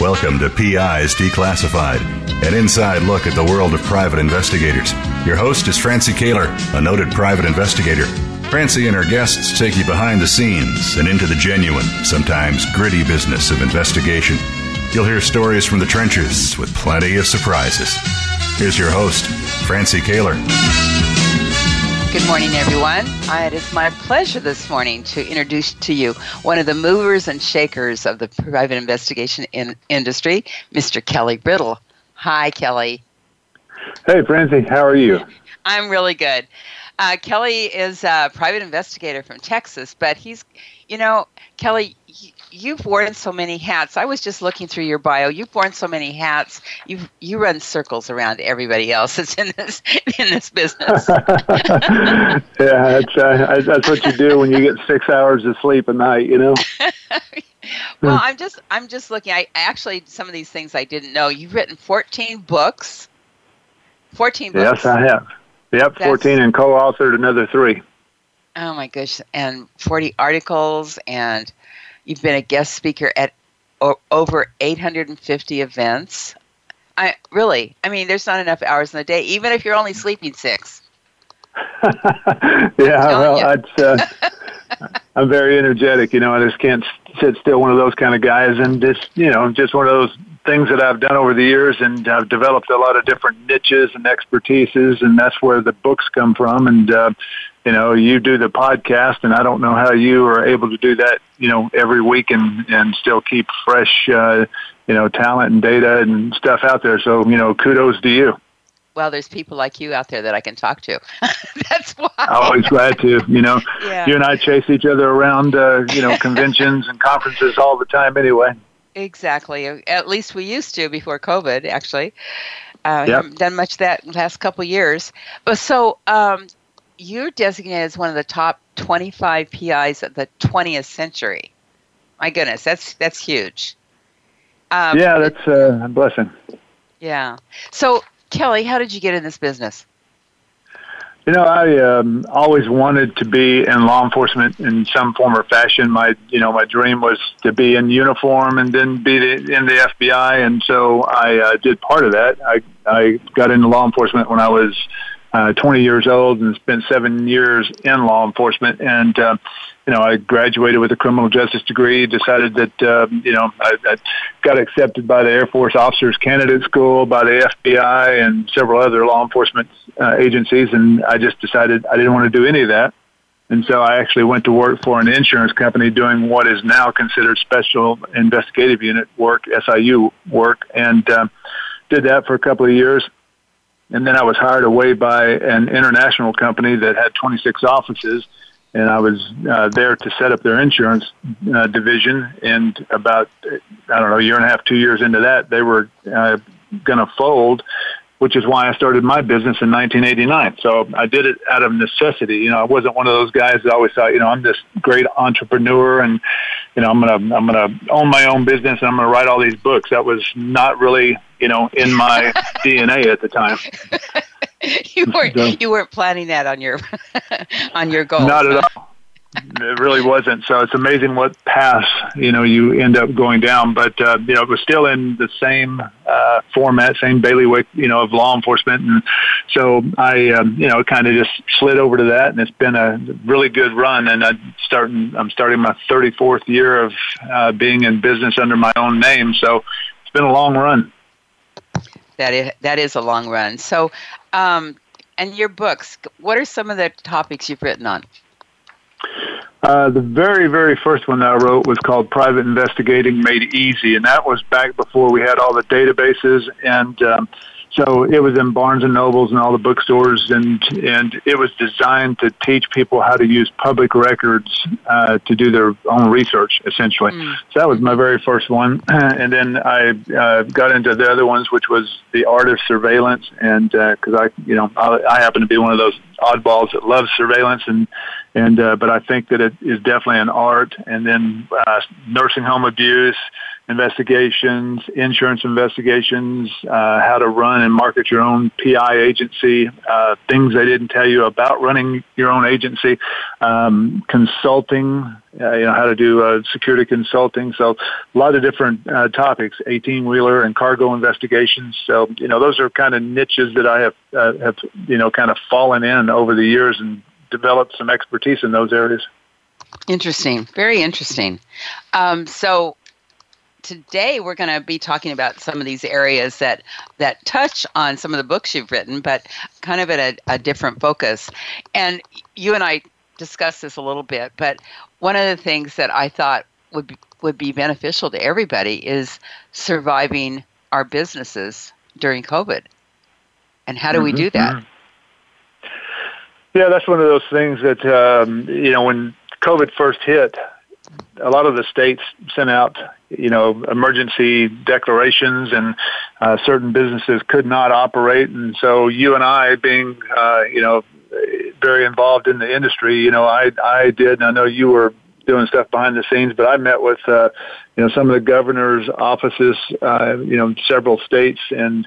Welcome to P.I.'s Declassified, an inside look at the world of private investigators. Your host is Francie Koehler, a noted private investigator. Francie and her guests take you behind the scenes and into the genuine, sometimes gritty business of investigation. You'll hear stories from the trenches with plenty of surprises. Here's your host, Francie Koehler. Good morning, everyone. It is my pleasure this morning to introduce to you one of the movers and shakers of the private investigation industry, Mr. Kelly Brittle. Hi, Kelly. Hey, Francie. How are you? I'm really good. Kelly is a private investigator from Texas, but he's, you know, Kelly, you've worn so many hats. I was just looking through your bio. You've worn so many hats. You run circles around everybody else that's in this business. Yeah, that's what you do when you get 6 hours of sleep a night, you know. Well, I'm just looking. I actually, some of these things I didn't know. You've written 14 books. 14 books. Yes, I have. Yep, 14, and co-authored another 3. Oh my gosh! And 40 articles, and you've been a guest speaker at over 850 events. I mean, there's not enough hours in the day, even if you're only sleeping 6. Yeah, well, I'm very energetic. You know, I just can't sit still. One of those kind of guys, and just one of those things that I've done over the years, and I've developed a lot of different niches and expertises, and that's where the books come from. And, you do the podcast, and I don't know how you are able to do that, every week and still keep fresh, talent and data and stuff out there. So, kudos to you. Well, there's people like you out there that I can talk to. That's why. I'm always glad to, Yeah. You and I chase each other around, conventions and conferences all the time anyway. Exactly. At least we used to before COVID, actually. Haven't done much of that in the last couple of years. But so you're designated as one of the top 25 PIs of the 20th century. My goodness, that's huge. That's a blessing. Yeah. So, Kelly, how did you get in this business? I always wanted to be in law enforcement in some form or fashion. My dream was to be in uniform and then be in the FBI, and so I did part of that. I got into law enforcement when I was 20 years old and spent 7 years in law enforcement. And I graduated with a criminal justice degree. Decided that I got accepted by the Air Force Officers Candidate School, by the FBI, and several other law enforcement agencies. And I just decided I didn't want to do any of that. And so I actually went to work for an insurance company doing what is now considered Special Investigative Unit work, SIU work, and did that for a couple of years. And then I was hired away by an international company that had 26 offices, and I was there to set up their insurance division. And about, a year and a half, 2 years into that, they were going to fold, which is why I started my business in 1989. So I did it out of necessity. I wasn't one of those guys that always thought, I'm this great entrepreneur and, I'm gonna own my own business and I'm gonna write all these books. That was not really, in my DNA at the time. You weren't planning that on your goals. Not at all. It really wasn't. So it's amazing what paths, you end up going down. But, it was still in the same format, same bailiwick, of law enforcement. And so I, kind of just slid over to that. And it's been a really good run. And I'm starting my 34th year of being in business under my own name. So it's been a long run. That is a long run. So and your books, what are some of the topics you've written on? The very, very first one that I wrote was called Private Investigating Made Easy, and that was back before we had all the databases, and so it was in Barnes and Nobles and all the bookstores, and it was designed to teach people how to use public records to do their own research, essentially. Mm. So that was my very first one, and then I got into the other ones, which was the art of surveillance, and because I happen to be one of those oddballs that loves surveillance, and And but I think that it is definitely an art. And then nursing home abuse investigations, insurance investigations, how to run and market your own PI agency, things they didn't tell you about running your own agency, consulting, how to do security consulting. So a lot of different topics, 18-wheeler and cargo investigations. So, those are kind of niches that I have kind of fallen in over the years and developed some expertise in those areas. Interesting. Very interesting. So today we're going to be talking about some of these areas that touch on some of the books you've written, but kind of at a different focus. And you and I discussed this a little bit, but one of the things that I thought would be beneficial to everybody is surviving our businesses during COVID. And how do we do that? Yeah, that's one of those things that, when COVID first hit, a lot of the states sent out, emergency declarations, and certain businesses could not operate. And so you and I being, very involved in the industry, I did, and I know you were doing stuff behind the scenes, but I met with, some of the governor's offices, several states, and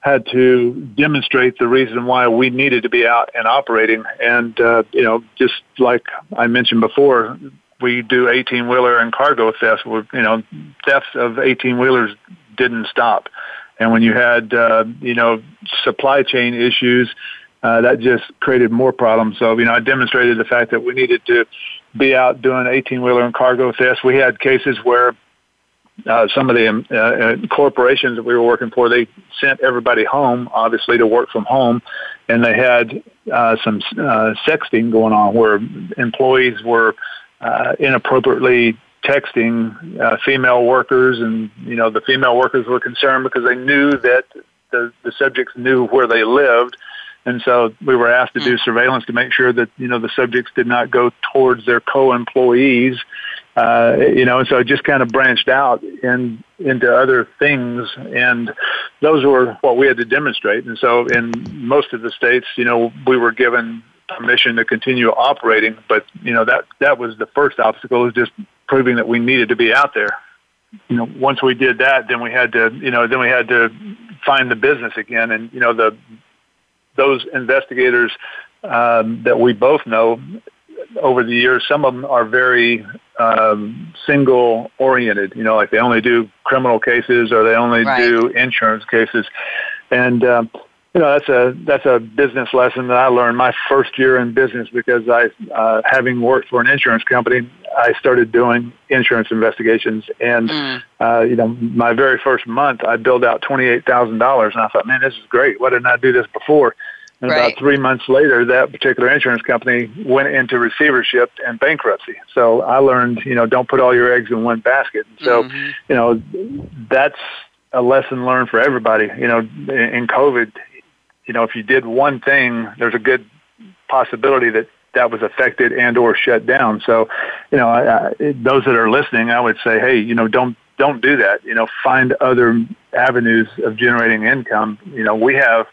had to demonstrate the reason why we needed to be out and operating. And, just like I mentioned before, we do 18-wheeler and cargo thefts. Thefts of 18-wheelers didn't stop. And when you had, supply chain issues, that just created more problems. So, I demonstrated the fact that we needed to be out doing 18-wheeler and cargo thefts. We had cases where some of the corporations that we were working for, they sent everybody home, obviously, to work from home, and they had some sexting going on where employees were inappropriately texting female workers, and the female workers were concerned because they knew that the subjects knew where they lived. And so we were asked to do surveillance to make sure that, the subjects did not go towards their co-employees, and so it just kind of branched out into other things. And those were what we had to demonstrate. And so in most of the states, we were given permission to continue operating. But, that was the first obstacle, is just proving that we needed to be out there. Once we did that, then we had to, find the business again. And, those investigators that we both know over the years, some of them are very single oriented, like they only do criminal cases or they only do insurance cases. And, that's a business lesson that I learned my first year in business, because having worked for an insurance company, I started doing insurance investigations. And, my very first month, I billed out $28,000, and I thought, man, this is great. Why didn't I do this before? And about 3 months later, that particular insurance company went into receivership and bankruptcy. So I learned, don't put all your eggs in one basket. And so, that's a lesson learned for everybody. In COVID, if you did one thing, there's a good possibility that was affected and or shut down. So, those that are listening, I would say, hey, don't do that. Find other avenues of generating income. We have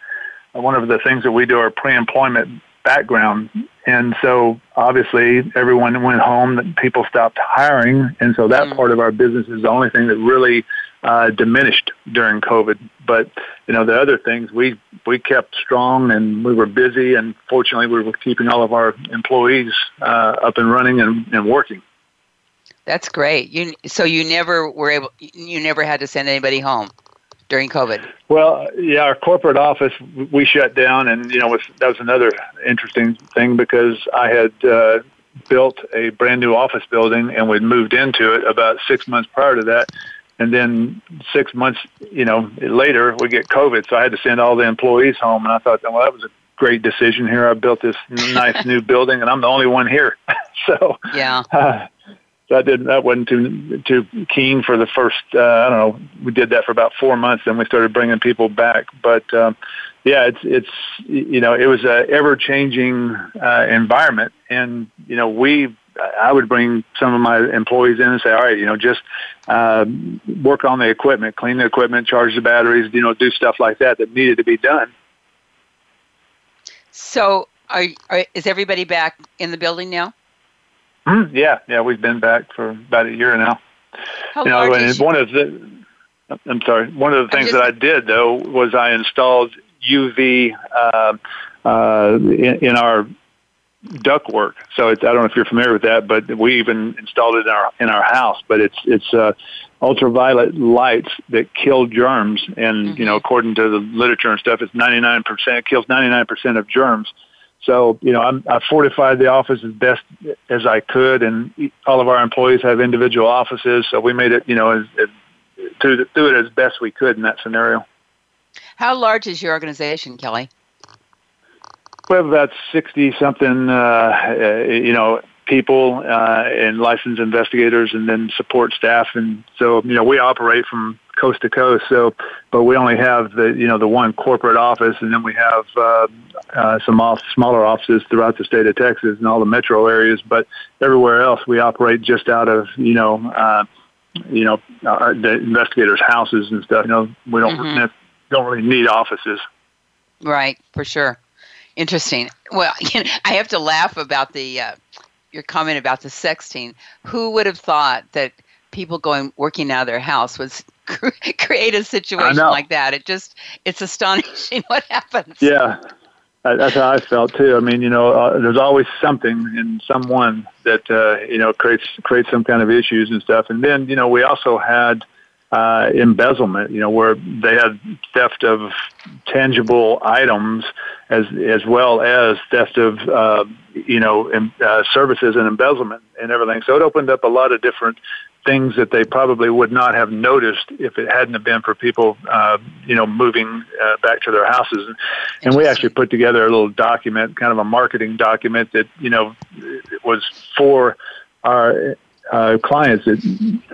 one of the things that we do are pre-employment background. And so obviously everyone went home, people stopped hiring. And so that part of our business is the only thing that really diminished during COVID. But, the other things, we kept strong, and we were busy, and fortunately we were keeping all of our employees up and running and working. That's great. So you never had to send anybody home during COVID? Well, yeah, our corporate office, we shut down, and, that was another interesting thing, because I had built a brand new office building, and we'd moved into it about 6 months prior to that. And then 6 months, later, we get COVID. So I had to send all the employees home. And I thought, well, that was a great decision here. I built this nice new building, and I'm the only one here. So yeah, that wasn't too keen for the first, we did that for about 4 months. Then we started bringing people back. But, it was an ever-changing environment. And, I would bring some of my employees in and say, all right, just work on the equipment, clean the equipment, charge the batteries, do stuff like that needed to be done. So Is everybody back in the building now? Yeah, we've been back for about a year now. One of the things that I did though was I installed UV in our ductwork. So I don't know if you're familiar with that, but we even installed it in our house. But it's ultraviolet lights that kill germs, and mm-hmm. According to the literature and stuff, it's 99% kills 99% of germs. So, I fortified the office as best as I could, and all of our employees have individual offices, so we made it, through it as best we could in that scenario. How large is your organization, Kelly? We have about 60-something, people and licensed investigators, and then support staff, and so, we operate from coast to coast. So, but we only have the one corporate office, and then we have some smaller offices throughout the state of Texas and all the metro areas. But everywhere else, we operate just out of the investigators' houses and stuff. We don't really need offices. Right, for sure. Interesting. Well, I have to laugh about the your comment about the sexting. Who would have thought that people working out of their house would create a situation like that? It's astonishing what happens. Yeah, that's how I felt too. I mean, there's always something in someone that creates some kind of issues and stuff. And then we also had embezzlement, where they had theft of tangible items as well as theft of services and embezzlement and everything. So it opened up a lot of different things that they probably would not have noticed if it hadn't been for people, moving back to their houses. And we actually put together a little document, kind of a marketing document that, was for our clients.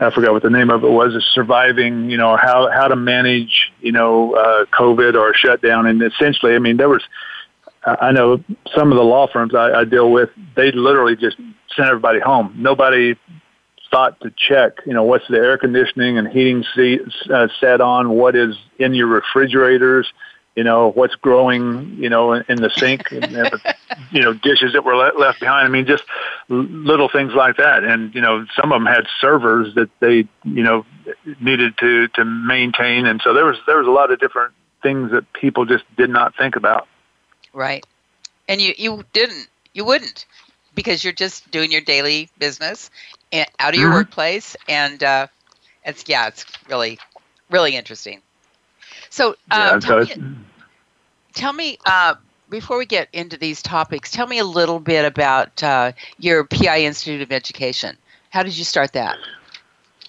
I forgot what the name of it was, is surviving, how to manage, COVID or shutdown. And essentially, there was, I know some of the law firms I deal with, they literally just sent everybody home. Nobody thought to check, what's the air conditioning and heating set on, what is in your refrigerators, what's growing, in the sink, and dishes that were left behind. Just little things like that. And, some of them had servers that they, needed to maintain. And so there was a lot of different things that people just did not think about. Right. And you wouldn't, because you're just doing your daily business out of your workplace, and it's really, really interesting. So tell me, before we get into these topics, tell me a little bit about your PI Institute of Education. How did you start that?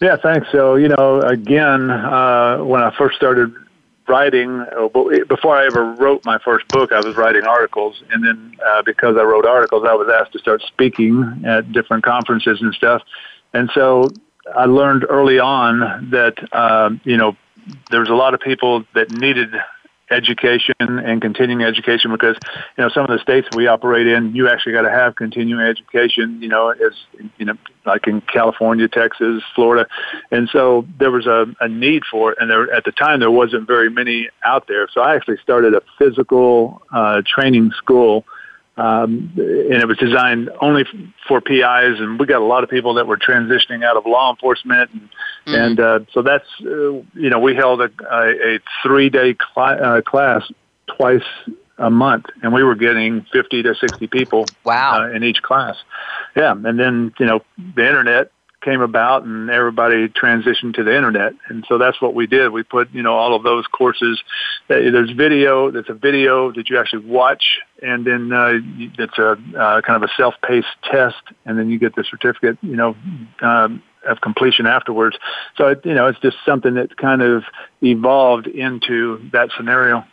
Yeah, thanks. So, when I first started writing, before I ever wrote my first book, I was writing articles, and then because I wrote articles, I was asked to start speaking at different conferences and stuff. And so I learned early on that there's a lot of people that needed education and continuing education, because some of the states we operate in, you actually got to have continuing education, like in California, Texas, Florida. And so there was a need for it, and at the time there wasn't very many out there. So I actually started a physical training school, and it was designed only for PIs, and we got a lot of people that were transitioning out of law enforcement, and so that's we held a 3-day class twice a month, and we were getting 50 to 60 people. Wow. In each class. Yeah, and then the internet came about, and everybody transitioned to the internet, and so that's what we did. We put all of those courses. There's video. That's a video that you actually watch, and then it's a kind of a self-paced test, and then you get the certificate of completion afterwards. So it's just something that kind of evolved into that scenario.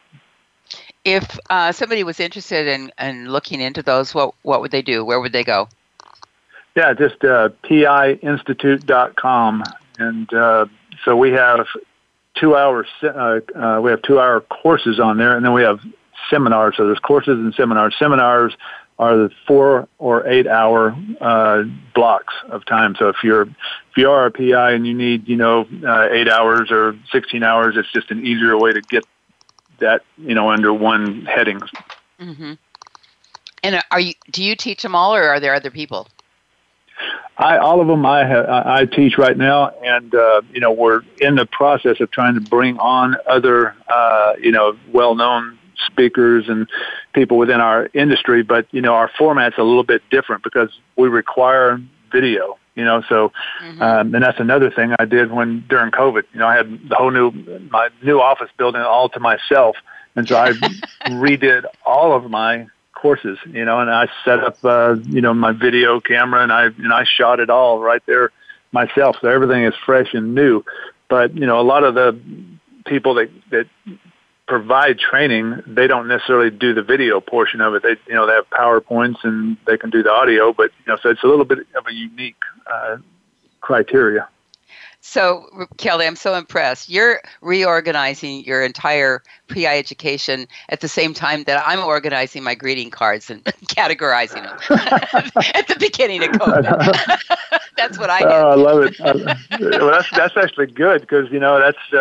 If somebody was interested in looking into those, what would they do? Where would they go? Yeah, just PIinstitute.com, and so we have 2 hours. We have 2-hour courses on there, and then we have seminars. So there's courses and seminars. Seminars are the 4 or 8 hour blocks of time. So if you are a PI and you need 8 hours or 16 hours, it's just an easier way to get that under one heading. Mm-hmm. And do you teach them all, or are there other people? All of them I teach right now, and we're in the process of trying to bring on other well-known speakers and people within our industry. But our format's a little bit different because we require video. And that's another thing I did during COVID. I had the whole my new office building all to myself, and so I redid all of my courses, and I set up, my video camera, and I shot it all right there myself. So everything is fresh and new. But, a lot of the people that provide training, they don't necessarily do the video portion of it. They, they have PowerPoints and they can do the audio, but, so it's a little bit of a unique criteria. So, Kelly, I'm so impressed. You're reorganizing your entire PI education at the same time that I'm organizing my greeting cards and categorizing them at the beginning of COVID. That's what I did. Oh, I love it. Well, that's actually good because, that's,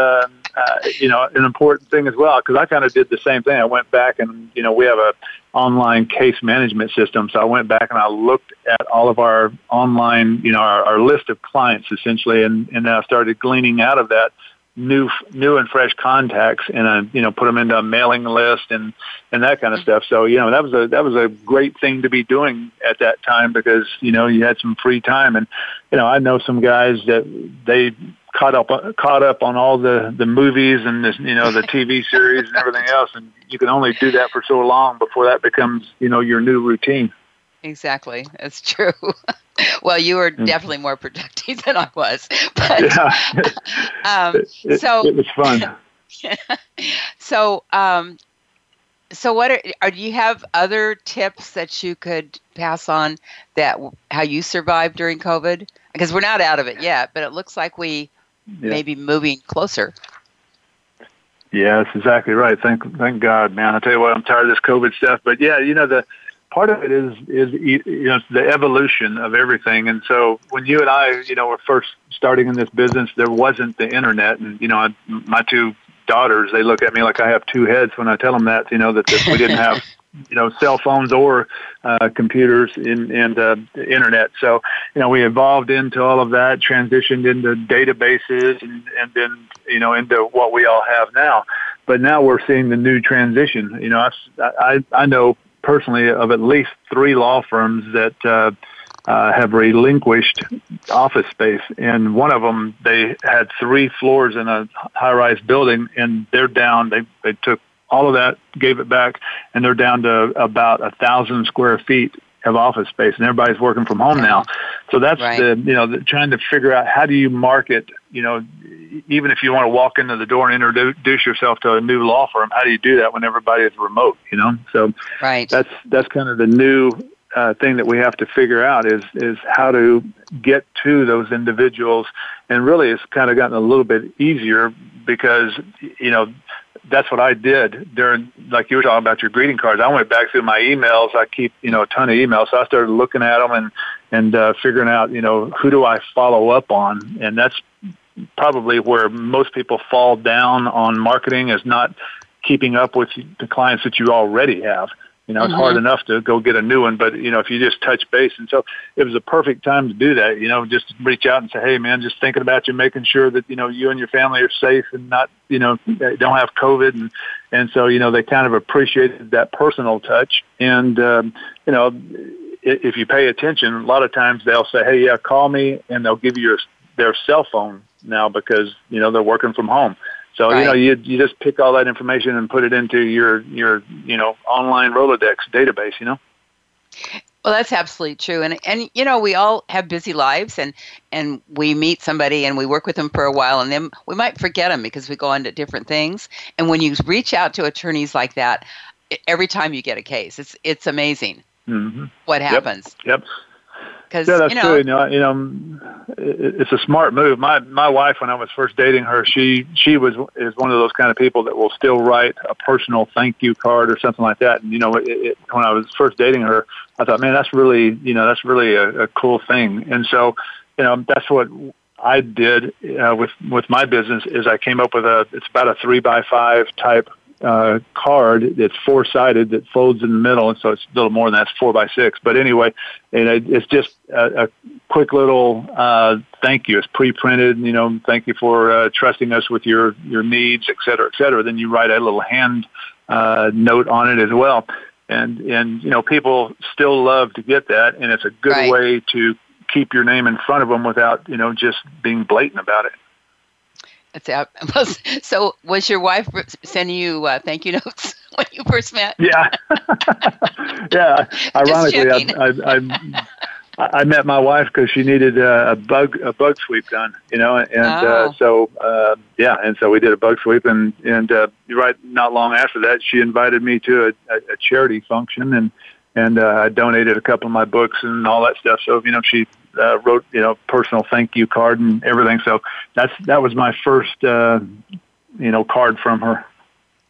an important thing as well, because I kind of did the same thing. I went back and, we have an online case management system. So I went back and I looked at all of our online, our list of clients essentially. And then I started gleaning out of that new and fresh contacts, and I, put them into a mailing list and that kind of stuff. So, that was a great thing to be doing at that time because, you had some free time. And, I know some guys that they caught up on all the movies and this, the TV series and everything else. And you can only do that for so long before that becomes, your new routine. Exactly. That's true. Well, you were definitely more productive than I was. But, yeah. It was fun. So do you have other tips that you could pass on how you survived during COVID? Because we're not out of it yet, but it looks like we may be moving closer. Yeah, that's exactly right. Thank God, man. I tell you what, I'm tired of this COVID stuff. But yeah, the part of it is the evolution of everything. And so when you and I, were first starting in this business, there wasn't the internet, and my two daughters, they look at me like I have two heads when I tell them that, that we didn't have, cell phones or computers and the internet. So, we evolved into all of that, transitioned into databases and then, into what we all have now. But now we're seeing the new transition. I know personally of at least three law firms that have relinquished office space. And one of them, they had three floors in a high-rise building, and they're down. They took all of that, gave it back, and they're down to about 1,000 square feet of office space. And everybody's working from home now. So that's right. Trying to figure out how do you market, even if you want to walk into the door and introduce yourself to a new law firm, how do you do that when everybody is remote, So right. That's kind of the new thing that we have to figure out is how to get to those individuals. And really it's kind of gotten a little bit easier because, that's what I did during, like you were talking about your greeting cards. I went back through my emails. I keep, a ton of emails. So I started looking at them and figuring out, who do I follow up on? And that's probably where most people fall down on marketing is not keeping up with the clients that you already have. It's hard enough to go get a new one, but, if you just touch base. And so it was a perfect time to do that, just reach out and say, hey, man, just thinking about you, making sure that, you and your family are safe and not, don't have COVID. And so, they kind of appreciated that personal touch. And, if you pay attention, a lot of times they'll say, hey, yeah, call me, and they'll give you their cell phone now because, they're working from home. So, right. You just pick all that information and put it into your online Rolodex database, Well, that's absolutely true. And we all have busy lives and we meet somebody and we work with them for a while and then we might forget them because we go on to different things. And when you reach out to attorneys like that, every time you get a case, it's amazing what happens. Yep. Yeah, that's true. It's a smart move. My wife, when I was first dating her, she is one of those kind of people that will still write a personal thank you card or something like that. And when I was first dating her, I thought, man, that's really a cool thing. And so, that's what I did with my business is I came up with it's about a 3x5 type card that's four-sided that folds in the middle, and so it's a little more than that, 4x6. But anyway, and it's just a quick little thank you. It's pre-printed, you know, thank you for trusting us with your needs, et cetera, et cetera. Then you write a little hand note on it as well. And you know, people still love to get that, and it's a good right. way to keep your name in front of them without, you know, just being blatant about it. That's out. So was your wife sending you thank you notes when you first met? Yeah. Yeah. Ironically, I met my wife because she needed a bug sweep done, you know, and so and so we did a bug sweep, and right not long after that, she invited me to a charity function, and I donated a couple of my books and all that stuff. So, you know, she wrote, you know, personal thank you card and everything. So that was my first, you know, card from her.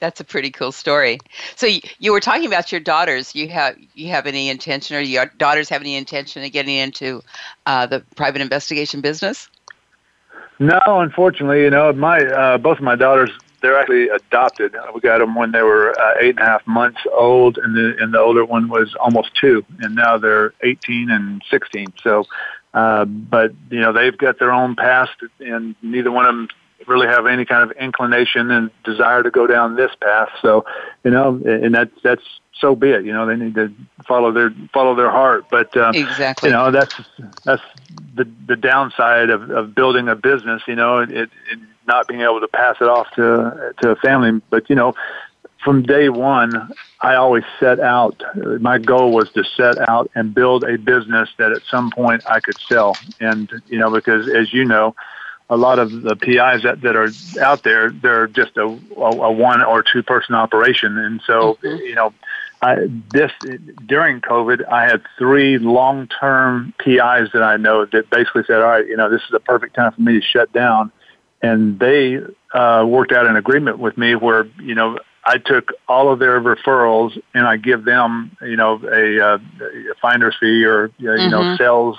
That's a pretty cool story. So you were talking about your daughters. You have any intention, or your daughters have any intention of getting into the private investigation business? No, unfortunately, you know, my both of my daughters, they're actually adopted. We got them when they were 8.5 months old, and the older one was almost 2, and now they're 18 and 16. So, but you know, they've got their own past, and neither one of them really have any kind of inclination and desire to go down this path. So, you know, and that's so be it. You know, they need to follow their heart. But exactly, you know, that's the downside of building a business. You know, it not being able to pass it off to a family. But you know, from day one, I always set out. My goal was to set out and build a business that at some point I could sell. And you know, because as you know, a lot of the PIs that are out there, they're just a one or two person operation. And so, mm-hmm. you know, during COVID, I had 3 long-term PIs that I know that basically said, all right, you know, this is the perfect time for me to shut down. And they worked out an agreement with me where, you know, I took all of their referrals and I give them, you know, a finder's fee or, you know, mm-hmm. sales,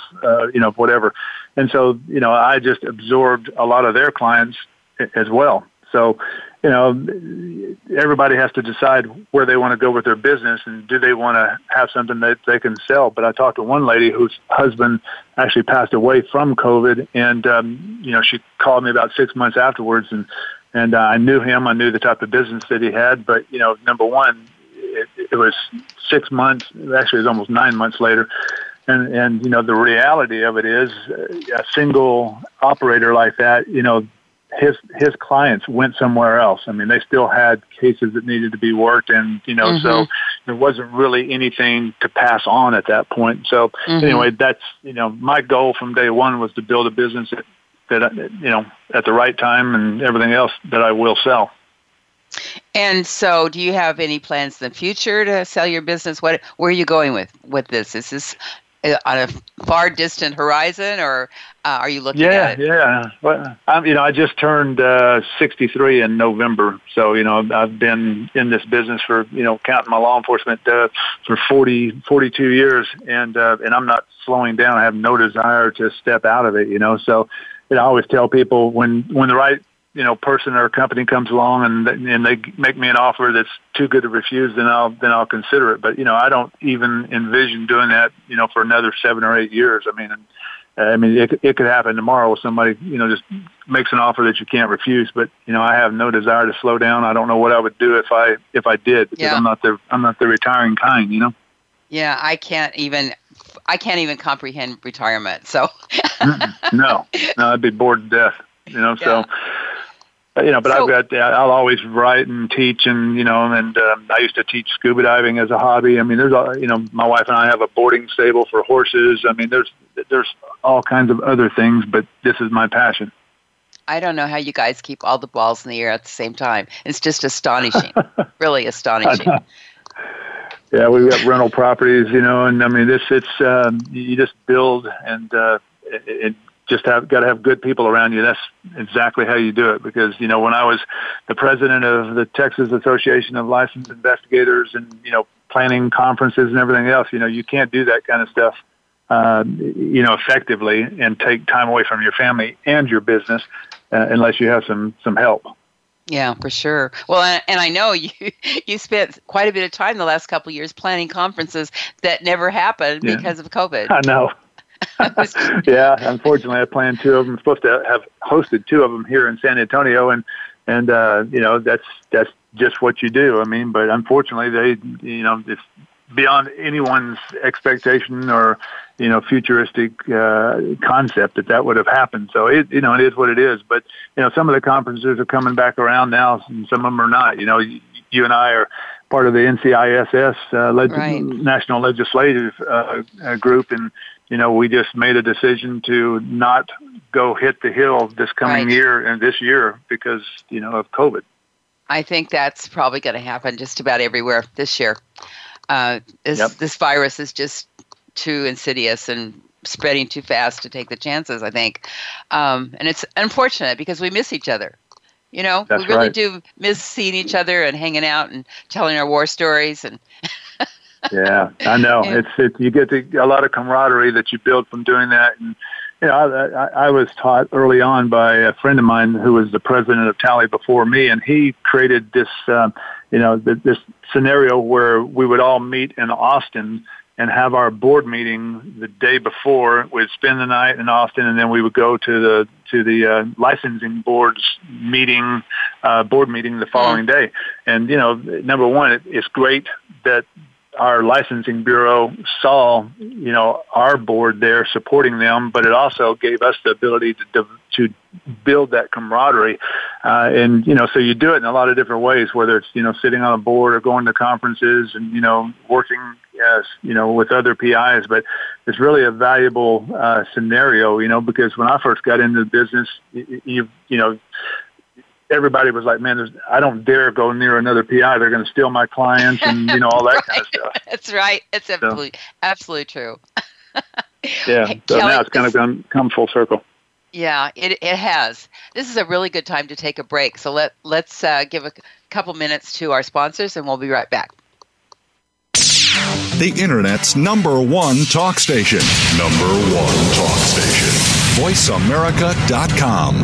you know, whatever. And so, you know, I just absorbed a lot of their clients as well. So, you know, everybody has to decide where they want to go with their business and do they want to have something that they can sell. But I talked to one lady whose husband actually passed away from COVID, and, you know, she called me about 6 months afterwards, and I knew him. I knew the type of business that he had. But, you know, number one, it was 6 months. Actually, it was almost 9 months later. And you know, the reality of it is a single operator like that, you know, his clients went somewhere else. I mean, they still had cases that needed to be worked. And, you know, mm-hmm. so there wasn't really anything to pass on at that point. So mm-hmm. anyway, that's, you know, my goal from day one was to build a business that you know, at the right time and everything else, that I will sell. And so, do you have any plans in the future to sell your business? Where are you going with this? Is this on a far distant horizon, or are you looking at it? Yeah. Well, you know, I just turned 63 in November, so you know, I've been in this business for, you know, counting my law enforcement for 42 years, and I'm not slowing down. I have no desire to step out of it, you know. So, and I always tell people when the right, you know, person or company comes along and they make me an offer that's too good to refuse, then I'll consider it. But, you know, I don't even envision doing that, you know, for another 7 or 8 years. I mean, it could happen tomorrow. Somebody, you know, just makes an offer that you can't refuse. But, you know, I have no desire to slow down. I don't know what I would do if I did, because I'm not the retiring kind, you know? Yeah. I can't even comprehend retirement. So no, I'd be bored to death, you know? Yeah. So, you know, but I'll always write and teach, and, you know, and I used to teach scuba diving as a hobby. I mean, you know, my wife and I have a boarding stable for horses. I mean, there's all kinds of other things, but this is my passion. I don't know how you guys keep all the balls in the air at the same time. It's just astonishing, really astonishing. Yeah, we've got rental properties, you know, and I mean, you just build, and it just got to have good people around you. That's exactly how you do it, because, you know, when I was the president of the Texas Association of Licensed Investigators and, you know, planning conferences and everything else, you know, you can't do that kind of stuff, you know, effectively and take time away from your family and your business unless you have some help. Yeah, for sure. Well, and I know you spent quite a bit of time the last couple of years planning conferences that never happened because of COVID. I know. Yeah, unfortunately, I planned two of them. I'm supposed to have hosted two of them here in San Antonio, and you know, that's just what you do. I mean, but unfortunately, they, you know, it's beyond anyone's expectation or, you know, futuristic concept that would have happened. So it, you know, it is what it is. But you know, some of the conferences are coming back around now, and some of them are not. You know, you and I are part of the NCISS right. National Legislative Group, and you know, we just made a decision to not go hit the hill this coming right. year and this year because, you know, of COVID. I think that's probably going to happen just about everywhere this year. This virus is just too insidious and spreading too fast to take the chances, I think. And it's unfortunate because we miss each other. You know, that's we really right. do miss seeing each other and hanging out and telling our war stories and... Yeah, I know. It's you get a lot of camaraderie that you build from doing that. And you know, I was taught early on by a friend of mine who was the president of Tally before me, and he created this, you know, this scenario where we would all meet in Austin and have our board meeting the day before. We'd spend the night in Austin, and then we would go to the licensing board's board meeting the following day. And you know, number one, it's great that our licensing bureau saw, you know, our board there supporting them, but it also gave us the ability to build that camaraderie. And, you know, so you do it in a lot of different ways, whether it's, you know, sitting on a board or going to conferences and, you know, working, you know, with other PIs. But it's really a valuable scenario, you know, because when I first got into the business, you know, everybody was like, man, I don't dare go near another PI. They're going to steal my clients and, you know, all that right. kind of stuff. That's right. It's absolutely true. Yeah. Hey, so Kelly, now it's kind of come full circle. Yeah, it has. This is a really good time to take a break. So let's give a couple minutes to our sponsors and we'll be right back. The Internet's number one talk station. VoiceAmerica.com.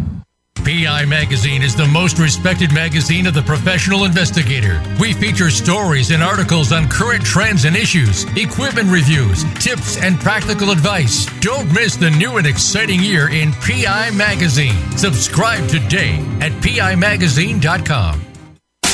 PI Magazine is the most respected magazine of the professional investigator. We feature stories and articles on current trends and issues, equipment reviews, tips, and practical advice. Don't miss the new and exciting year in PI Magazine. Subscribe today at PIMagazine.com.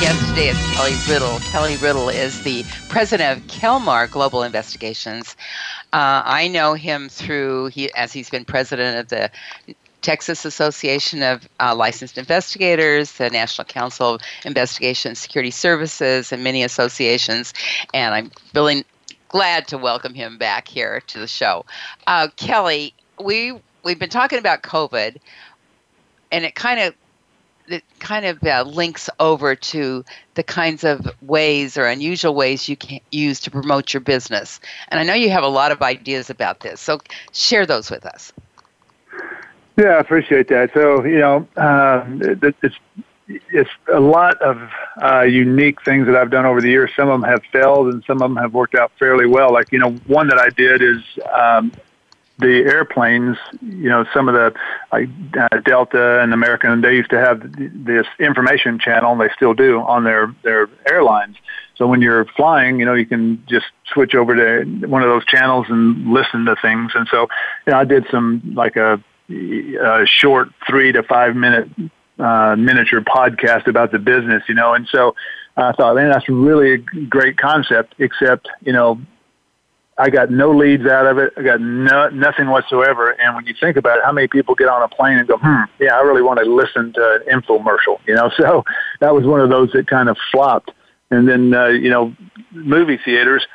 Guest today is Kelly Riddle. Kelly Riddle is the president of Kelmar Global Investigations. I know him through, as he's been president of the Texas Association of Licensed Investigators, the National Council of Investigation and Security Services, and many associations, and I'm really glad to welcome him back here to the show. Kelly, we've been talking about COVID, and it kind of links over to the kinds of ways or unusual ways you can use to promote your business. And I know you have a lot of ideas about this, so share those with us. Yeah, I appreciate that. So, it's a lot of unique things that I've done over the years. Some of them have failed and some of them have worked out fairly well. Like, one that I did is the airplanes, some of the Delta and American, they used to have this information channel, and they still do, on their airlines. So when you're flying, you can just switch over to one of those channels and listen to things. And so, I did some, like a short 3 to 5 minute miniature podcast about the business, and so I thought, man, that's really a great concept, except, I got no leads out of it. I got nothing whatsoever. And when you think about it, how many people get on a plane and go, yeah, I really want to listen to an infomercial, So that was one of those that kind of flopped. And then, movie theaters,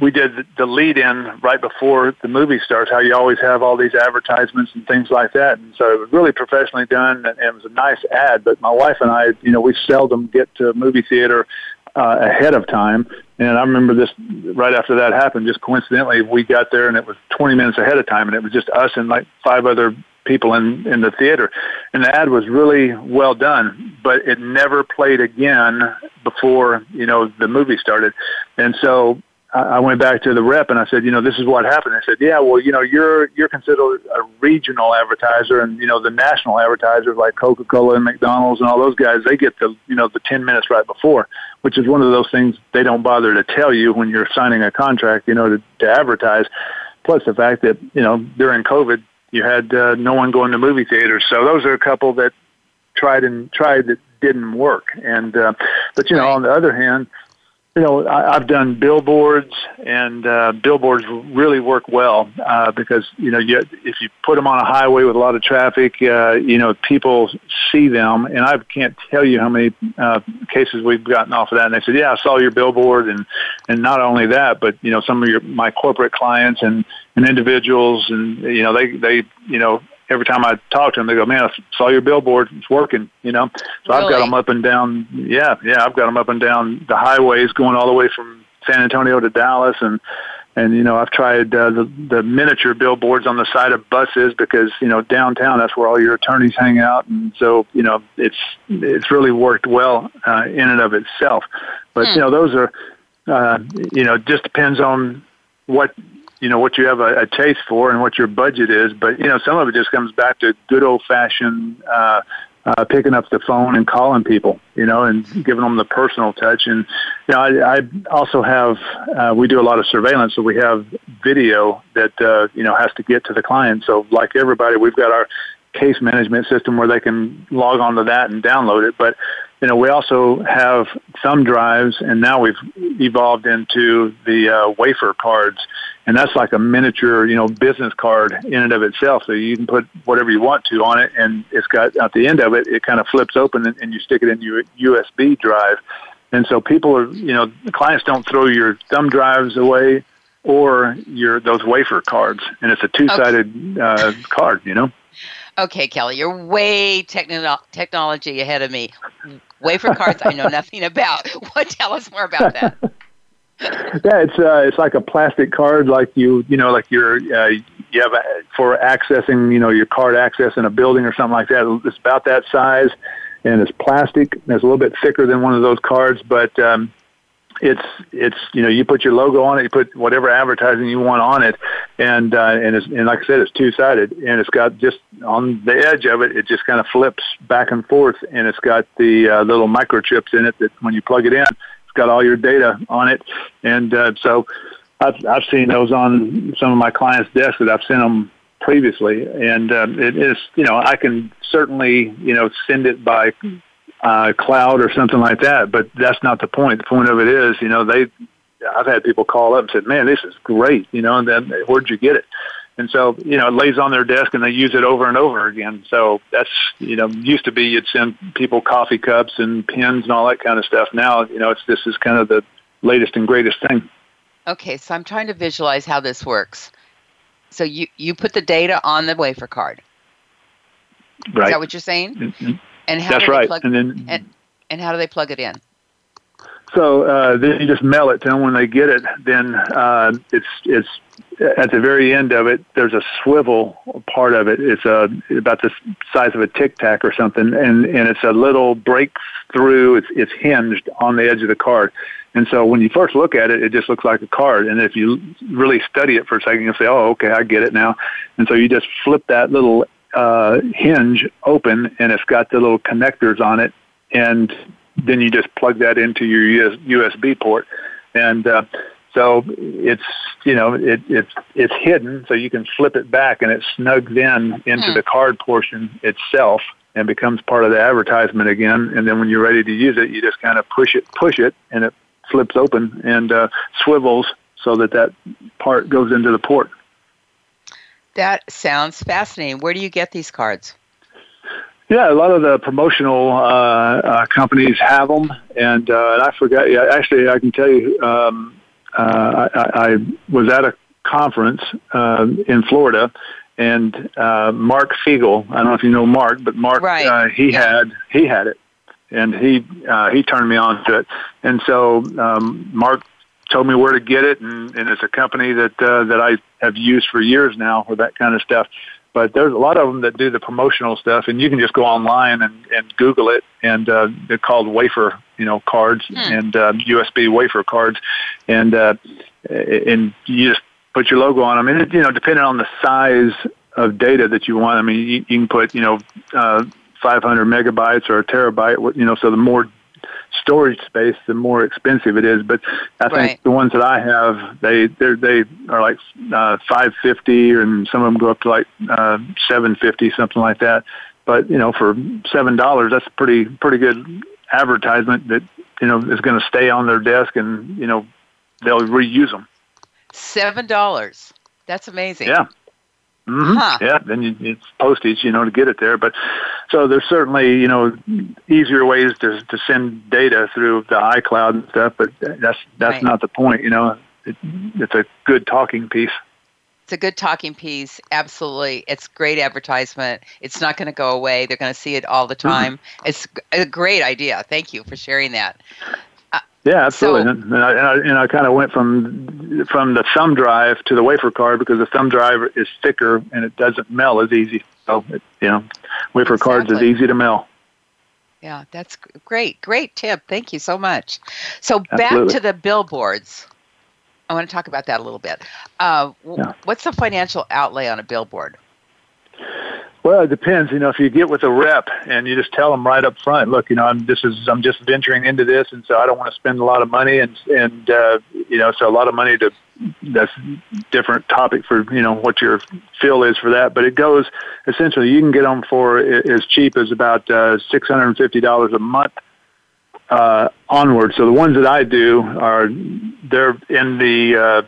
we did the lead-in right before the movie starts, how you always have all these advertisements and things like that. And so it was really professionally done, and it was a nice ad. But my wife and I, we seldom get to a movie theater ahead of time. And I remember this right after that happened, just coincidentally, we got there, and it was 20 minutes ahead of time, and it was just us and like 5 other people in the theater. And the ad was really well done, but it never played again before, the movie started. And so I went back to the rep and I said, this is what happened. I said, yeah, well, you're considered a regional advertiser, and, the national advertisers like Coca-Cola and McDonald's and all those guys, they get the, the 10 minutes right before, which is one of those things they don't bother to tell you when you're signing a contract, to advertise. Plus the fact that, during COVID, you had no one going to movie theaters. So those are a couple that tried that didn't work. And, but, on the other hand, I've done billboards, and billboards really work well because, if you put them on a highway with a lot of traffic, people see them. And I can't tell you how many cases we've gotten off of that. And they said, yeah, I saw your billboard. And not only that, but, some of my corporate clients and individuals, and, they every time I talk to them, they go, man, I saw your billboard. It's working, So really? I've got them up and down. Yeah. I've got them up and down the highways going all the way from San Antonio to Dallas. And I've tried the miniature billboards on the side of buses because, downtown, that's where all your attorneys hang out. And so, it's really worked well in and of itself. But, those are, just depends on what you have a taste for and what your budget is. But, some of it just comes back to good old-fashioned picking up the phone and calling people, and giving them the personal touch. And, I also have we do a lot of surveillance, so we have video that, has to get to the client. So like everybody, we've got our case management system where they can log on to that and download it. But, we also have thumb drives, and now we've evolved into the wafer cards. And that's like a miniature, business card in and of itself. So you can put whatever you want to on it, and it's got at the end of it, it kind of flips open, and you stick it in your USB drive. And so people are, clients don't throw your thumb drives away or those wafer cards, and it's a two-sided card. Okay, Kelly, you're way technology ahead of me. Wafer cards, I know nothing about. Tell us more about that. Yeah, it's like a plastic card, like you have for accessing, your card access in a building or something like that. It's about that size, and it's plastic. And it's a little bit thicker than one of those cards, but it's you put your logo on it, you put whatever advertising you want on it, and like I said, it's two-sided, and it's got just on the edge of it, it just kind of flips back and forth, and it's got the little microchips in it that when you plug it in, got all your data on it. And so I've seen those on some of my clients' desks that I've sent them previously. And it is, I can certainly, send it by cloud or something like that, but that's not the point. The point of it is, I've had people call up and said, man, this is great, you know, and then where'd you get it? And so, you know, it lays on their desk and they use it over and over again. So that's, you know, used to be you'd send people coffee cups and pens and all that kind of stuff. Now, you know, this is kind of the latest and greatest thing. Okay, so I'm trying to visualize how this works. So you put the data on the wafer card. Right. Is that what you're saying? Mm-hmm. And how that's do right. Plug, and, then, and how do they plug it in? So then you just mail it to them. When they get it, then it's at the very end of it, there's a swivel part of it. It's about the size of a Tic Tac or something, and it's a little breakthrough. It's hinged on the edge of the card. And so when you first look at it, it just looks like a card. And if you really study it for a second, you'll say, oh, okay, I get it now. And so you just flip that little hinge open, and it's got the little connectors on it. And then you just plug that into your USB port. And so it's, you know, it's hidden, so you can flip it back, and it's snugged in into the card portion itself and becomes part of the advertisement again. And then when you're ready to use it, you just kind of push it, and it flips open and swivels so that part goes into the port. That sounds fascinating. Where do you get these cards? Yeah, a lot of the promotional companies have them, and I forgot. Yeah, actually, I can tell you, I was at a conference in Florida, and Mark Fiegel. I don't know if you know Mark, but Mark, right. He had it, and he turned me on to it. And so Mark told me where to get it, and it's a company that I have used for years now for that kind of stuff. But there's a lot of them that do the promotional stuff, and you can just go online and Google it, and they're called wafer, you know, cards and USB wafer cards, and you just put your logo on them. And it, you know, depending on the size of data that you want, I mean, you can put 500 megabytes or a terabyte, you know. So the more storage space, the more expensive it is. But I think the ones that I have, they are like $550, and some of them go up to like $750, something like that. But you know, for $7, that's a pretty good advertisement that, you know, is going to stay on their desk, and you know, they'll reuse them. $7, that's amazing. Yeah. Mm-hmm. Huh. Yeah, then it's postage, you know, to get it there. But so there's certainly, you know, easier ways to send data through the iCloud and stuff. But that's right. Not the point, you know. It's a good talking piece. It's a good talking piece. Absolutely, it's great advertisement. It's not going to go away. They're going to see it all the time. Mm-hmm. It's a great idea. Thank you for sharing that. Yeah, absolutely. So, and I kind of went from the thumb drive to the wafer card because the thumb drive is thicker and it doesn't melt as easy. So, you know, wafer cards is easy to melt. Yeah, that's great. Great tip. Thank you so much. So back to the billboards. I want to talk about that a little bit. What's the financial outlay on a billboard? Well, it depends. You know, if you get with a rep and you just tell them right up front, look, you know, I'm just venturing into this, and so I don't want to spend a lot of money, and you know, so a lot of money to that's different topic for, you know, what your feel is for that. But it goes essentially, you can get them for as cheap as about $650 a month onward. So the ones that I do they're in the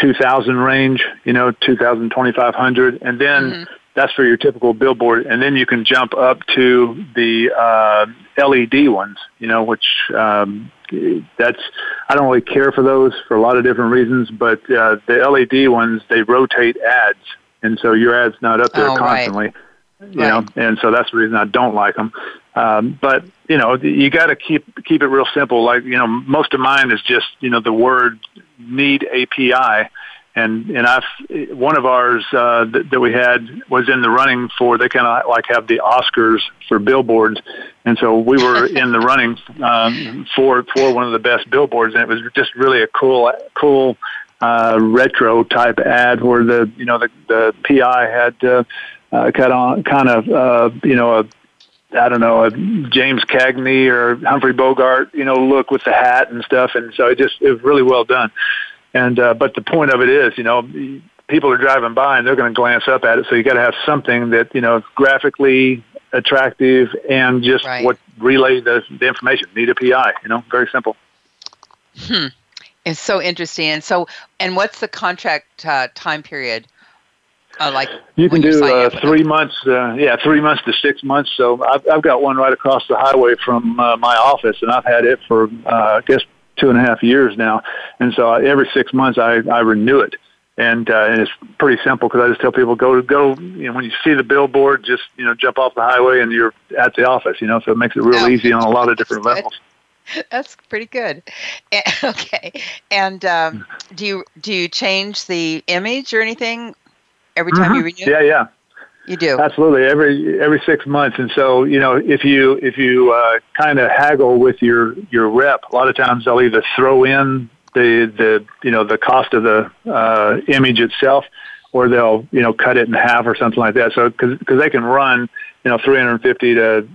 2,000 range, you know, 2,000, 2,500, and then. Mm-hmm. That's for your typical billboard, and then you can jump up to the LED ones, you know, which I don't really care for those for a lot of different reasons, but the LED ones, they rotate ads, and so your ad's not up there constantly, you know, and so that's the reason I don't like them. But, you know, you got to keep it real simple. Like, you know, most of mine is just, you know, the word need API. And one of ours that we had was in the running for, they kind of like have the Oscars for billboards. And so we were in the running for one of the best billboards. And it was just really a cool retro type ad where the PI had a James Cagney or Humphrey Bogart, you know, look with the hat and stuff. And so it was really well done. And but the point of it is, you know, people are driving by and they're going to glance up at it. So you got to have something that, you know, graphically attractive and just relay the information. Need a PI, you know, very simple. It's so interesting. And so, and what's the contract time period? Like you can do 3 months, 3 months to 6 months. So I've got one right across the highway from my office, and I've had it for I guess 2.5 years now. And so every 6 months I renew it, and it's pretty simple because I just tell people go. You know, when you see the billboard, just jump off the highway and you're at the office. So it makes it real easy on a lot of different levels. That's pretty good. Okay, and do you change the image or anything? Every time you renew? Yeah. You do? Absolutely, every 6 months. And so, if you kind of haggle with your rep, a lot of times they'll either throw in the cost of the image itself, or they'll, cut it in half or something like that. So, because they can run, $350 to,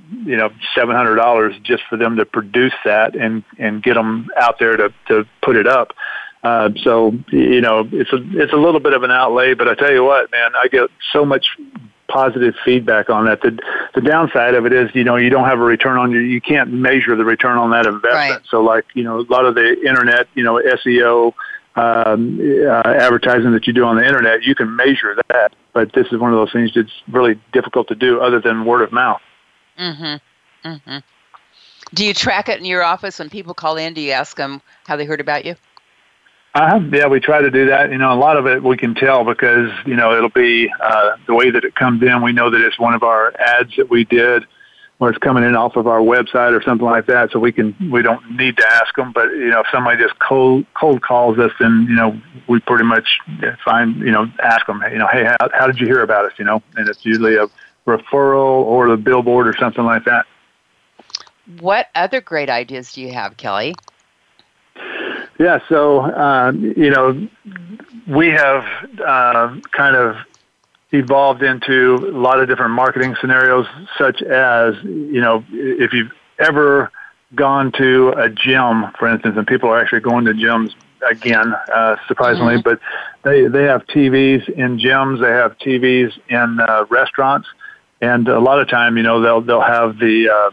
$700 just for them to produce that and get them out there to put it up. So, it's a little bit of an outlay, but I tell you what, man, I get so much positive feedback on that. The downside of it is, you don't have a return on you can't measure the return on that investment. Right. So like, a lot of the internet, SEO, advertising that you do on the internet, you can measure that, but this is one of those things that's really difficult to do other than word of mouth. Mm-hmm. Mm-hmm. Do you track it in your office when people call in? Do you ask them how they heard about you? Yeah, we try to do that. A lot of it we can tell because, it'll be the way that it comes in. We know that it's one of our ads that we did or it's coming in off of our website or something like that. So we don't need to ask them. But, if somebody just cold calls us, then, we pretty much find, ask them, hey, how did you hear about us? And it's usually a referral or the billboard or something like that. What other great ideas do you have, Kelly? Yeah, so, we have kind of evolved into a lot of different marketing scenarios, such as, if you've ever gone to a gym, for instance, and people are actually going to gyms again, surprisingly, but they have TVs in gyms, they have TVs in restaurants, and a lot of time, they'll have the,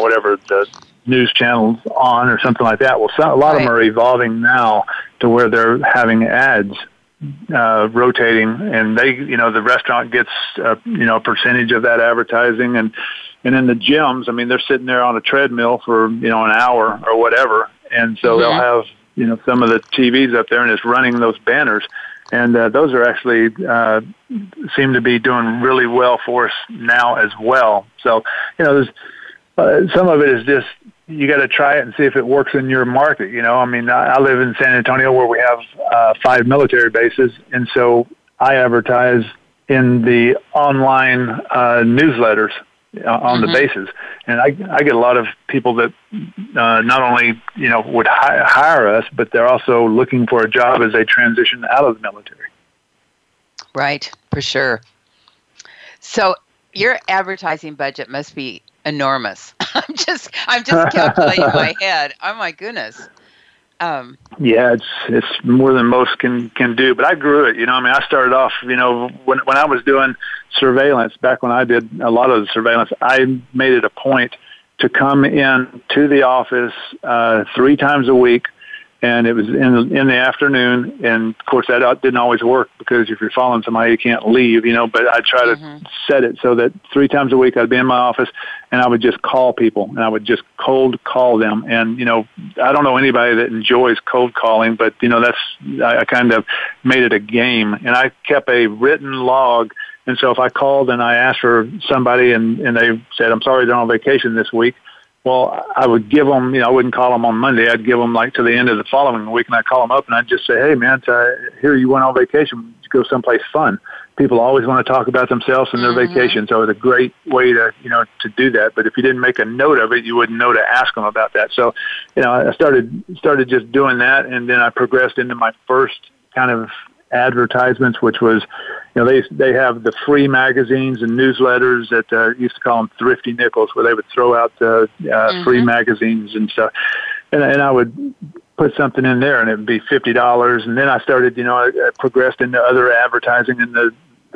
whatever the news channels on or something like that. Well, a lot of them are evolving now to where they're having ads rotating, and they, the restaurant gets, a percentage of that advertising, and in the gyms, I mean, they're sitting there on a treadmill for, an hour or whatever, and so they'll have, some of the TVs up there, and it's running those banners, and those are actually seem to be doing really well for us now as well. So, there's some of it is just you got to try it and see if it works in your market. I mean, I live in San Antonio where we have 5 military bases, and so I advertise in the online newsletters on the bases, and I get a lot of people that not only would hire us, but they're also looking for a job as they transition out of the military. Right, for sure. So your advertising budget must be enormous. I'm just calculating in my head. Oh my goodness. Yeah, it's more than most can do. But I grew it. I mean, I started off. When I was doing surveillance back when I did a lot of the surveillance, I made it a point to come in to the office 3 times a week, and it was in the afternoon. And of course, that didn't always work because if you're following somebody, you can't leave. But I try to set it so that 3 times a week I'd be in my office. And I would just call people, and I would just cold call them. And, I don't know anybody that enjoys cold calling, but, I kind of made it a game. And I kept a written log. And so if I called and I asked for somebody and they said, I'm sorry, they're on vacation this week, well, I would give them, I wouldn't call them on Monday. I'd give them like to the end of the following week, and I'd call them up, and I'd just say, hey, man, I hear you went on vacation. Go someplace fun. People always want to talk about themselves and their vacation, so it's a great way to to do that. But if you didn't make a note of it, you wouldn't know to ask them about that. So, I started just doing that, and then I progressed into my first kind of advertisements, which was, they have the free magazines and newsletters that used to call them thrifty nickels, where they would throw out free magazines and stuff, and I would put something in there, and it would be $50. And then I started, I progressed into other advertising in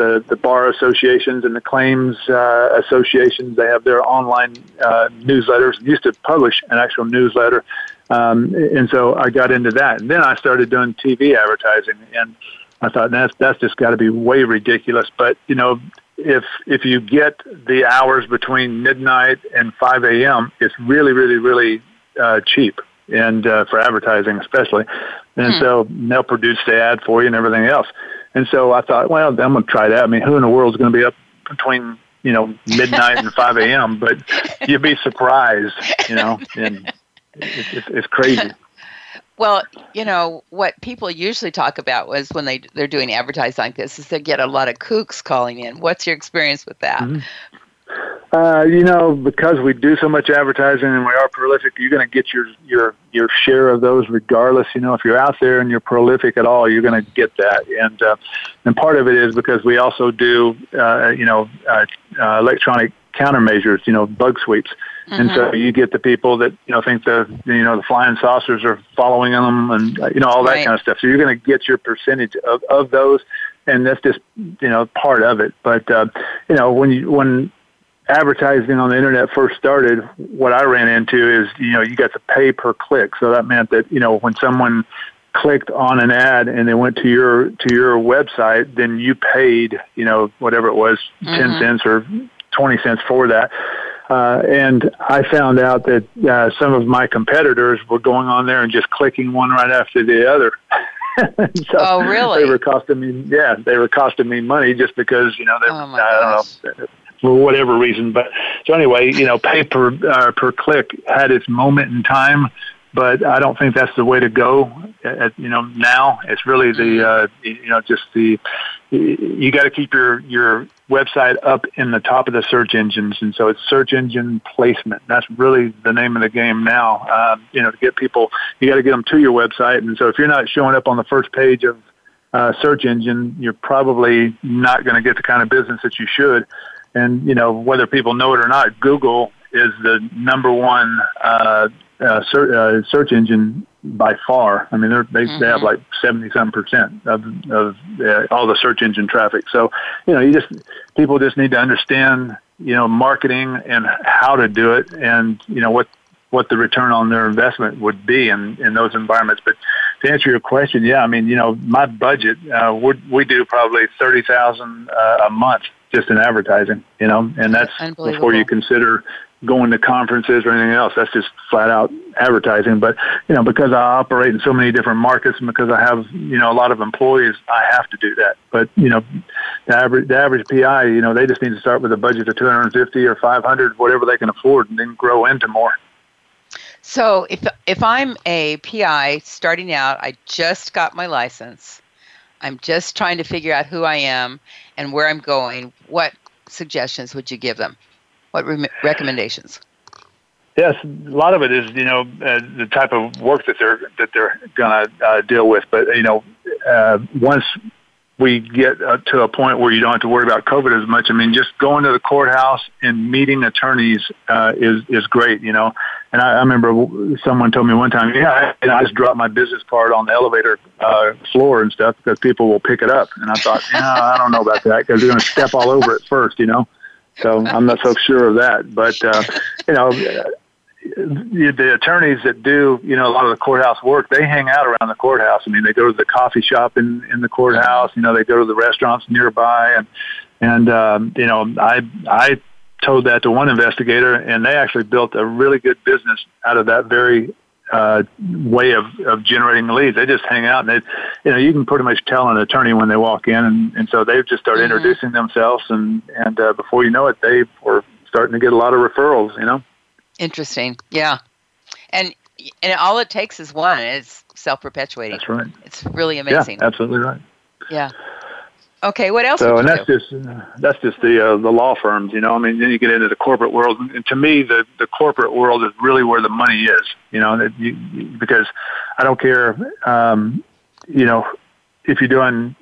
the bar associations and the claims associations. They have their online newsletters. I used to publish an actual newsletter. And so I got into that. And then I started doing TV advertising, and I thought, that's just got to be way ridiculous. But, you know, if you get the hours between midnight and 5 a.m., it's really, really, really cheap, and for advertising especially. And so they'll produce the ad for you and everything else. And so I thought, well, I'm going to try that. I mean, who in the world is going to be up between, you know, midnight and 5 a.m.? But you'd be surprised, you know, and it's crazy. Well, you know, what people usually talk about was when they're doing advertising like this is they get a lot of kooks calling in. What's your experience with that? You know, because we do so much advertising and we are prolific, you're going to get your share of those regardless. You know, if you're out there and you're prolific at all, you're going to get that. And part of it is because we also do, electronic countermeasures, you know, bug sweeps. And so you get the people that, you know, think the flying saucers are following them and, you know, all that kind of stuff. So you're going to get your percentage of those. And that's just, you know, part of it. But, you know, when advertising on the internet first started, what I ran into is, you know, you got to pay per click. So that meant that, you know, when someone clicked on an ad and they went to your website, then you paid, you know, whatever it was, 10 cents or 20 cents for that. And I found out that some of my competitors were going on there and just clicking one right after the other. So oh, really? They were costing me, money just because, you know, I don't know, for whatever reason. But so anyway, you know, pay per click had its moment in time, but I don't think that's the way to go. You know, now it's really you got to keep your website up in the top of the search engines, and so it's search engine placement. That's really the name of the game now. You know, to get people, you got to get them to your website, and so if you're not showing up on the first page of search engine, you're probably not going to get the kind of business that you should. And you know, whether people know it or not, Google is the number one search engine by far. I mean, they have like 70-something% of all the search engine traffic. So, you know, people just need to understand, you know, marketing and how to do it, and you know what the return on their investment would be in those environments. But to answer your question, yeah, I mean, you know, my budget we do probably $30,000 a month just in advertising, you know, and that's before you consider going to conferences or anything else. That's just flat out advertising. But, you know, because I operate in so many different markets and because I have, you know, a lot of employees, I have to do that. But, you know, the average PI, you know, they just need to start with a budget of $250 or $500, whatever they can afford, and then grow into more. So if I'm a PI starting out, I just got my license, I'm just trying to figure out who I am and where I'm going, what suggestions would you give them? What recommendations? Yes, a lot of it is, you know, the type of work that they're going to deal with. But, you know, once we get to a point where you don't have to worry about COVID as much, I mean, just going to the courthouse and meeting attorneys is great, you know. And I remember someone told me one time, I just dropped my business card on the elevator floor and stuff because people will pick it up. And I thought, I don't know about that because they're going to step all over it first, you know. So I'm not so sure of that. But, you know, the attorneys that do, you know, a lot of the courthouse work, they hang out around the courthouse. I mean, they go to the coffee shop in the courthouse. You know, they go to the restaurants nearby. And you know, I told that to one investigator, and they actually built a really good business out of that very way of generating leads. They just hang out, and you know, you can pretty much tell an attorney when they walk in, and so they just start introducing themselves, and before you know it, they were starting to get a lot of referrals. You know, interesting, yeah, and all it takes is one. It's self-perpetuating. That's right. It's really amazing. Yeah, absolutely right. Yeah. Okay, what else? So, and that's just the law firms, you know. I mean, then you get into the corporate world, and to me, the corporate world is really where the money is, you know. Because I don't care, you know, if you're doing,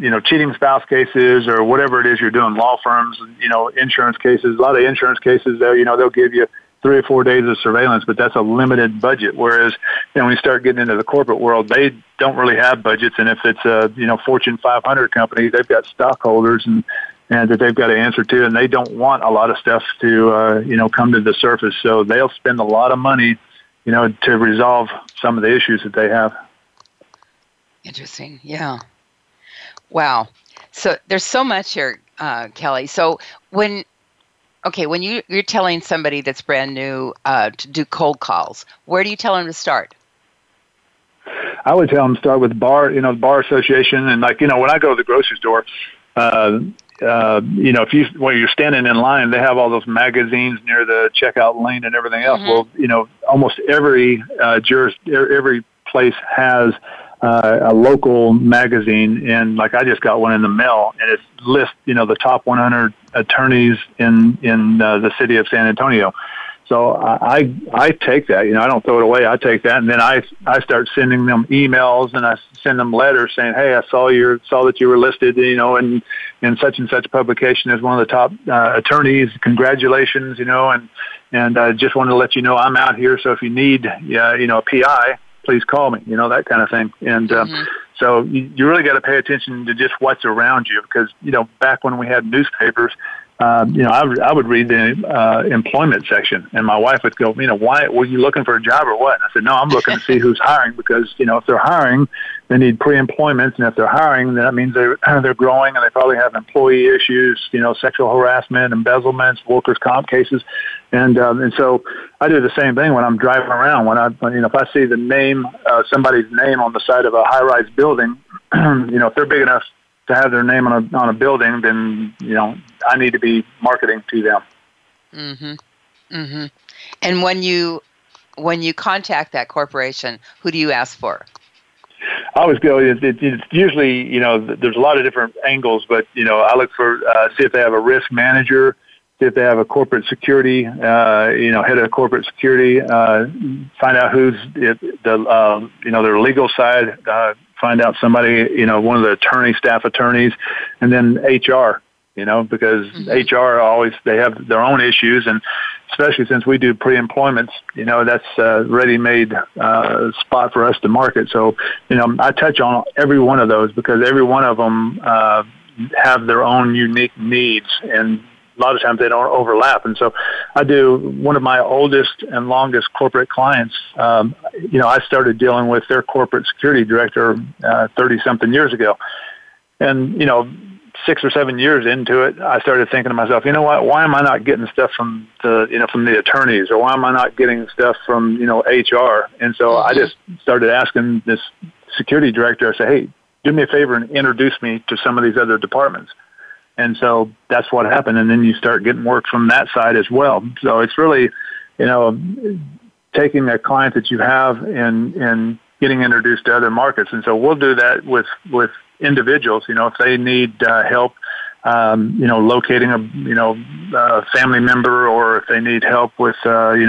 you know, cheating spouse cases or whatever it is you're doing, law firms, you know, insurance cases. A lot of insurance cases, though, you know, they'll give you 3 or 4 days of surveillance, but that's a limited budget. Whereas, you know, when you start getting into the corporate world, they don't really have budgets. And if it's a, you know, Fortune 500 company, they've got stockholders and that they've got to answer to, and they don't want a lot of stuff to, you know, come to the surface. So they'll spend a lot of money, you know, to resolve some of the issues that they have. Interesting. Yeah. Wow. So there's so much here, Kelly. So when you're telling somebody that's brand new to do cold calls, where do you tell them to start? I would tell them start with bar association. And when I go to the grocery store, when you're standing in line, they have all those magazines near the checkout lane and everything else. Mm-hmm. Well, almost every every place has a local magazine, and I just got one in the mail, and it lists the top 100 attorneys in the city of San Antonio. So I take that, I don't throw it away. I take that, and then I start sending them emails, and I send them letters saying, hey, I saw that you were listed, in such and such publication as one of the top attorneys. Congratulations, and I just wanted to let you know I'm out here. So if you need a PI, please call me, that kind of thing. And so you really got to pay attention to just what's around you, because, back when we had newspapers, I would read the employment section, and my wife would go, why were you looking for a job or what? And I said, no, I'm looking to see who's hiring, because, if they're hiring, they need pre-employment. And if they're hiring, then that means they're growing, and they probably have employee issues, sexual harassment, embezzlements, workers' comp cases. And so I do the same thing when I'm driving around. If I see the name, somebody's name on the side of a high-rise building, if they're big enough to have their name on a building, then, I need to be marketing to them. Mm-hmm. Mm-hmm. And when you contact that corporation, who do you ask for? I always go, it's usually, there's a lot of different angles, but, I look for, see if they have a risk manager, see if they have a corporate security, head of corporate security, find out who's their legal side, find out somebody, one of the staff attorneys, and then HR, because mm-hmm. HR always, they have their own issues. And especially since we do pre-employments, that's a ready-made spot for us to market. So, I touch on every one of those, because every one of them have their own unique needs, and a lot of times they don't overlap. And so I do one of my oldest and longest corporate clients. I started dealing with their corporate security director 30-something years ago. And, 6 or 7 years into it, I started thinking to myself, why am I not getting stuff from the, from the attorneys, or why am I not getting stuff from, HR? And so I just started asking this security director, I said, hey, do me a favor and introduce me to some of these other departments. And so that's what happened. And then you start getting work from that side as well. So it's really, taking that client that you have and getting introduced to other markets. And so we'll do that with individuals, if they need help, locating a, family member, or if they need help with,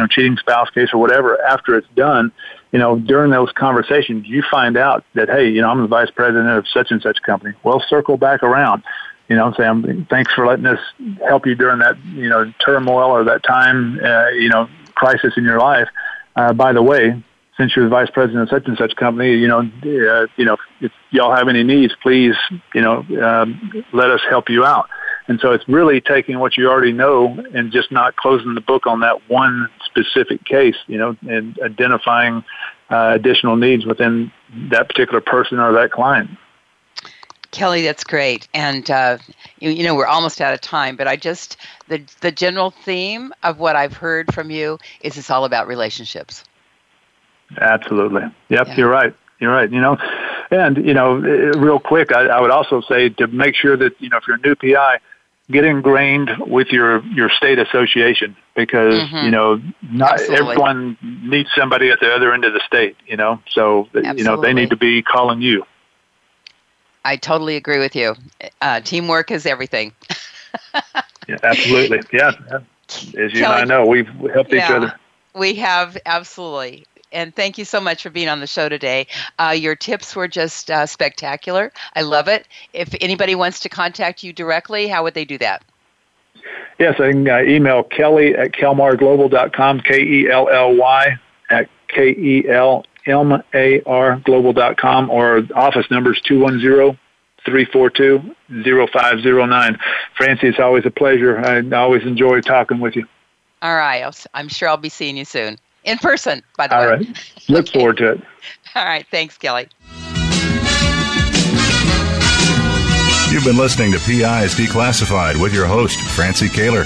cheating spouse case or whatever, after it's done, during those conversations, you find out that, hey, I'm the vice president of such and such company. Well, circle back around. Sam, thanks for letting us help you during that, turmoil or that time, crisis in your life. By the way, since you're the vice president of such and such company, if y'all have any needs, please, let us help you out. And so it's really taking what you already know and just not closing the book on that one specific case, and identifying additional needs within that particular person or that client. Kelly, that's great. And, we're almost out of time, but the general theme of what I've heard from you is it's all about relationships. Absolutely. Yep, yeah. You're right. Real quick, I would also say to make sure that, if you're a new PI, get ingrained with your state association, because, not Absolutely. Everyone needs somebody at the other end of the state, so, Absolutely. They need to be calling you. I totally agree with you. Teamwork is everything. Yeah, absolutely. Yeah. As you and I know, we've helped each other. We have, absolutely. And thank you so much for being on the show today. Your tips were just spectacular. I love it. If anybody wants to contact you directly, how would they do that? Yes, I can email Kelly at kelmarglobal.com, Kelly at Kelmar Global.com, or office numbers 210-342-0509. Francie, it's always a pleasure. I always enjoy talking with you. All right. I'm sure I'll be seeing you soon. in person, by the way. All right. Look forward to it. All right. Thanks, Kelly. You've been listening to PI's Declassified with your host, Francie Koehler.